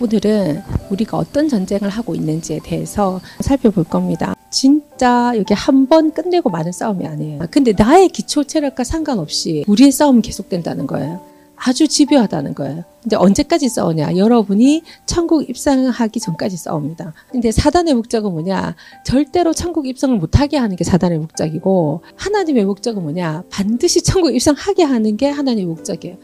오늘은 우리가 어떤 전쟁을 하고 있는지에 대해서 살펴볼 겁니다. 진짜 여기 한 번 끝내고 마는 싸움이 아니에요. 근데 나의 기초 체력과 상관없이 우리의 싸움은 계속된다는 거예요. 아주 집요하다는 거예요. 이제 언제까지 싸우냐? 여러분이 천국 입성하기 전까지 싸웁니다. 근데 사단의 목적은 뭐냐? 절대로 천국 입성을 못하게 하는 게 사단의 목적이고, 하나님의 목적은 뭐냐? 반드시 천국 입성하게 하는 게 하나님의 목적이에요.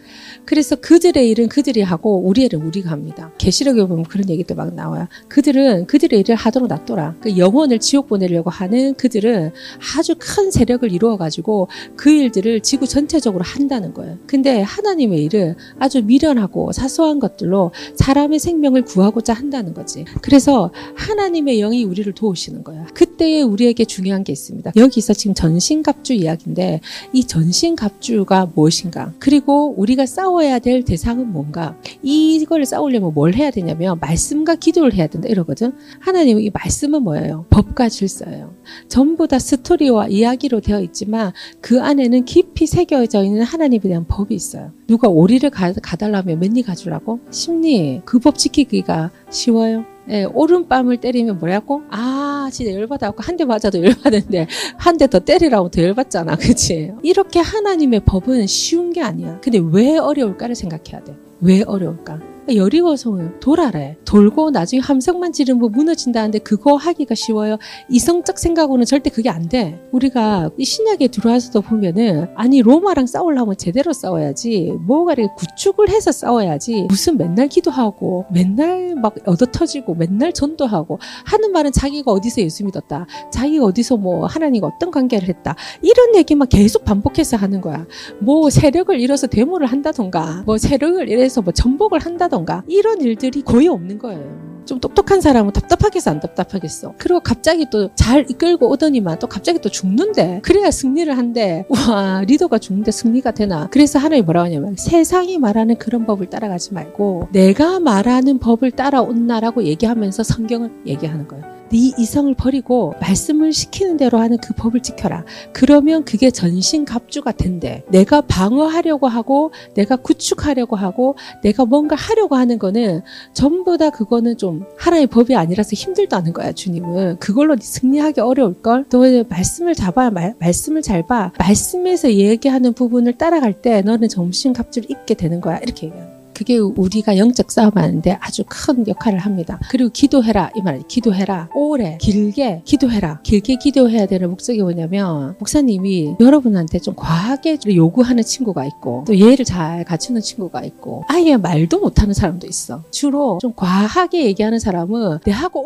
그래서 그들의 일은 그들이 하고 우리의 일은 우리가 합니다. 계시록에 보면 그런 얘기도 막 나와요. 그들은 그들의 일을 하도록 놔둬라. 그 영혼을 지옥 보내려고 하는 그들은 아주 큰 세력을 이루어가지고 그 일들을 지구 전체적으로 한다는 거예요. 근데 하나님의 일은 아주 미련하고 사소한 것들로 사람의 생명을 구하고자 한다는 거지. 그래서 하나님의 영이 우리를 도우시는 거예요. 그때에 우리에게 중요한 게 있습니다. 여기서 지금 전신갑주 이야기인데, 이 전신갑주가 무엇인가, 그리고 우리가 싸워야 될 대상은 뭔가, 이걸 싸우려면 뭘 해야 되냐면 말씀과 기도를 해야 된다 이러거든. 하나님, 이 말씀은 뭐예요? 법과 질서예요. 전부 다 스토리와 이야기로 되어 있지만 그 안에는 깊이 새겨져 있는 하나님에 대한 법이 있어요. 누가 오리를 가달라면 맨니 가주라고? 심리, 그 법 지키기가 쉬워요? 예, 오른뺨을 때리면 뭐라고? 아, 진짜 열받아갖고 한 대 맞아도 열받는데 한 대 더 때리라고 더 열받잖아, 그치? 이렇게 하나님의 법은 쉬운 게 아니야. 근데 왜 어려울까를 생각해야 돼. 왜 어려울까? 여리고성은 돌아래. 돌고 나중에 함성만 지르면 무너진다는데 그거 하기가 쉬워요? 이성적 생각으로는 절대 그게 안 돼. 우리가 이 신약에 들어와서도 보면은, 아니 로마랑 싸우려면 제대로 싸워야지, 뭐가 이렇게 구축을 해서 싸워야지, 무슨 맨날 기도하고 맨날 막 얻어터지고 맨날 전도하고 하는 말은 자기가 어디서 예수 믿었다, 자기가 어디서 뭐 하나님과 어떤 관계를 했다, 이런 얘기만 계속 반복해서 하는 거야. 뭐 세력을 잃어서 데모를 한다던가, 뭐 세력을 잃어서 뭐 전복을 한다던가, 이런 일들이 거의 없는 거예요. 좀 똑똑한 사람은 답답하겠어, 안 답답하겠어? 그리고 갑자기 또 잘 이끌고 오더니만 또 갑자기 또 죽는데, 그래야 승리를 한대. 와, 리더가 죽는데 승리가 되나? 그래서 하나님이 뭐라고 하냐면, 세상이 말하는 그런 법을 따라가지 말고 내가 말하는 법을 따라온나라고 얘기하면서 성경을 얘기하는 거예요. 네 이성을 버리고 말씀을 시키는 대로 하는 그 법을 지켜라. 그러면 그게 전신갑주가 된대. 내가 방어하려고 하고 내가 구축하려고 하고 내가 뭔가 하려고 하는 거는 전부 다 그거는 좀 하나의 법이 아니라서 힘들다는 거야. 주님은 그걸로 승리하기 어려울걸. 또 말씀을 잡아, 말씀을 잘 봐. 말씀에서 얘기하는 부분을 따라갈 때 너는 전신갑주를 입게 되는 거야, 이렇게 얘기해요. 그게 우리가 영적 싸움하는데 아주 큰 역할을 합니다. 그리고 기도해라, 이 말이에요. 기도해라. 오래, 길게 기도해라. 길게 기도해야 되는 목적이 뭐냐면, 목사님이 여러분한테 좀 과하게 요구하는 친구가 있고, 또 예의를 잘 갖추는 친구가 있고, 아예 말도 못하는 사람도 있어. 주로 좀 과하게 얘기하는 사람은 내하고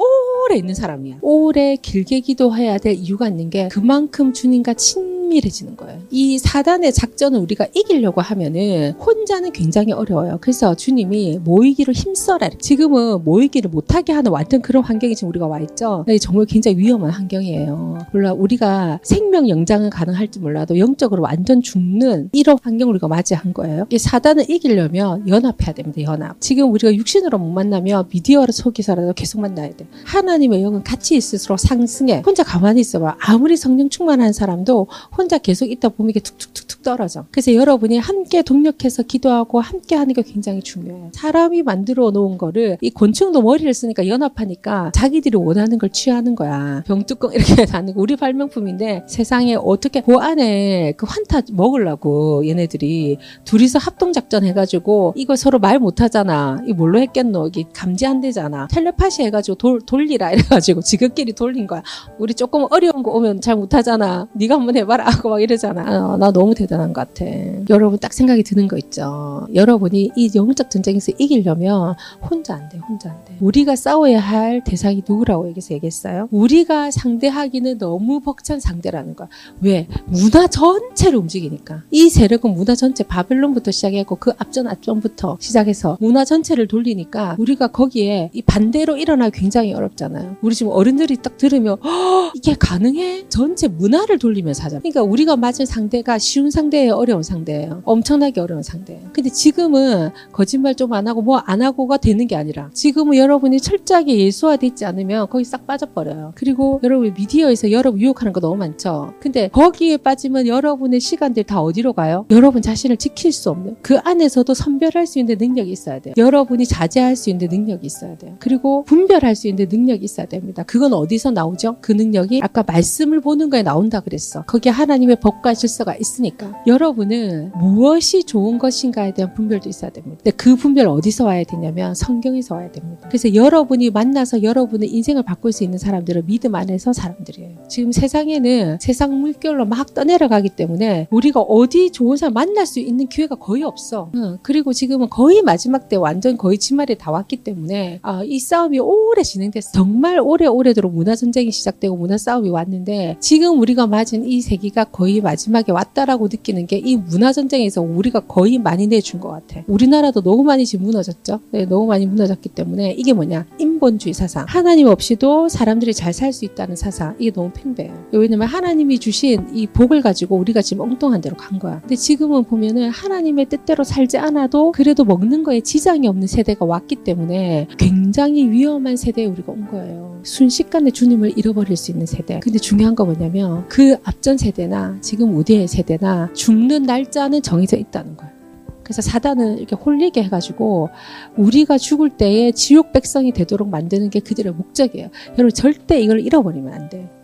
오래 있는 사람이야. 오래 길게 기도해야 될 이유가 있는 게, 그만큼 주님과 친밀해지는 거예요. 이 사단의 작전을 우리가 이기려고 하면은 혼자는 굉장히 어려워요. 그래서 주님이 모이기를 힘써라. 지금은 모이기를 못하게 하는 완전 그런 환경이 지금 우리가 와 있죠. 정말 굉장히 위험한 환경이에요. 물론 우리가 생명 연장은 가능할지 몰라도 영적으로 완전 죽는 이런 환경을 우리가 맞이한 거예요. 이 사단을 이기려면 연합해야 됩니다. 연합. 지금 우리가 육신으로 못 만나면 미디어를 속에서라도 계속 만나야 돼. 하나님의 영은 같이 있을수록 상승해. 혼자 가만히 있어봐. 아무리 성령 충만한 사람도 혼자 계속 있다 보면 이게 툭툭툭툭 떨어져. 그래서 여러분이 함께 동력해서 기도하고 함께 하는 게 굉장히 중요해요. 사람이 만들어 놓은 거를, 이 곤충도 머리를 쓰니까 연합하니까 자기들이 원하는 걸 취하는 거야. 병뚜껑 이렇게 다는 거 우리 발명품인데, 세상에 어떻게 그 안에 그 환타 먹으려고 얘네들이 둘이서 합동작전 해가지고, 이거 서로 말 못하잖아. 이 뭘로 했겠노? 이게 감지 안 되잖아. 텔레파시 해가지고 돌리라 이래가지고 지극끼리 돌린 거야. 우리 조금 어려운 거 오면 잘 못하잖아. 네가 한번 해봐라 하고 막 이러잖아. 나 너무 대단한 것 같아. 여러분 딱 생각이 드는 거 있죠. 여러분이 이 영적 전쟁에서 이기려면 혼자 안 돼, 혼자 안 돼. 우리가 싸워야 할 대상이 누구라고 여기서 얘기했어요? 우리가 상대하기는 너무 벅찬 상대라는 거야. 왜? 문화 전체를 움직이니까. 이 세력은 문화 전체, 바벨론부터 시작했고 그 앞전부터 시작해서 문화 전체를 돌리니까 우리가 거기에 이 반대로 일어나기 굉장히 어렵잖아요. 우리 지금 어른들이 딱 들으면, 허, 이게 가능해? 전체 문화를 돌리면서 하잖아. 그러니까 그러니까 우리가 맞을 상대가 쉬운 상대예요, 어려운 상대예요? 엄청나게 어려운 상대예요. 근데 지금은 거짓말 좀 안 하고 뭐 안 하고가 되는 게 아니라 지금은 여러분이 철저하게 예수화되지 않으면 거기 싹 빠져버려요. 그리고 여러분 미디어에서 여러분 유혹하는 거 너무 많죠. 근데 거기에 빠지면 여러분의 시간들 다 어디로 가요? 여러분 자신을 지킬 수 없는, 그 안에서도 선별할 수 있는 능력이 있어야 돼요. 여러분이 자제할 수 있는 능력이 있어야 돼요. 그리고 분별할 수 있는 능력이 있어야 됩니다. 그건 어디서 나오죠? 그 능력이 아까 말씀을 보는 거에 나온다 그랬어. 거기에 하나님의 법과 질서가 있으니까 여러분은 무엇이 좋은 것인가에 대한 분별도 있어야 됩니다. 근데 그 분별 어디서 와야 되냐면 성경에서 와야 됩니다. 그래서 여러분이 만나서 여러분의 인생을 바꿀 수 있는 사람들은 믿음 안에서 사람들이에요. 지금 세상에는 세상 물결로 막 떠내려가기 때문에 우리가 어디 좋은 사람 만날 수 있는 기회가 거의 없어. 그리고 지금은 거의 마지막 때 완전 거의 치말에 다 왔기 때문에 이 싸움이 오래 진행됐어. 정말 오래도록 문화전쟁이 시작되고 문화싸움이 왔는데 지금 우리가 맞은 이 세기가 거의 마지막에 왔다라고 느끼는 게 이 문화전쟁에서 우리가 거의 많이 내준 것 같아. 우리나라도 너무 많이 지금 무너졌죠. 네, 너무 많이 무너졌기 때문에 이게 뭐냐, 인본주의 사상, 하나님 없이도 사람들이 잘 살 수 있다는 사상, 이게 너무 팽배해요. 왜냐면 하나님이 주신 이 복을 가지고 우리가 지금 엉뚱한 데로 간 거야. 근데 지금은 보면은 하나님의 뜻대로 살지 않아도 그래도 먹는 거에 지장이 없는 세대가 왔기 때문에 굉장히 위험한 세대에 우리가 온 거예요. 순식간에 주님을 잃어버릴 수 있는 세대. 근데 중요한 거 뭐냐면 그 앞전 세대나 지금 우리의 세대나 죽는 날짜는 정해져 있다는 거예요. 그래서 사단은 이렇게 홀리게 해가지고 우리가 죽을 때에 지옥 백성이 되도록 만드는 게 그들의 목적이에요. 여러분 절대 이걸 잃어버리면 안 돼요.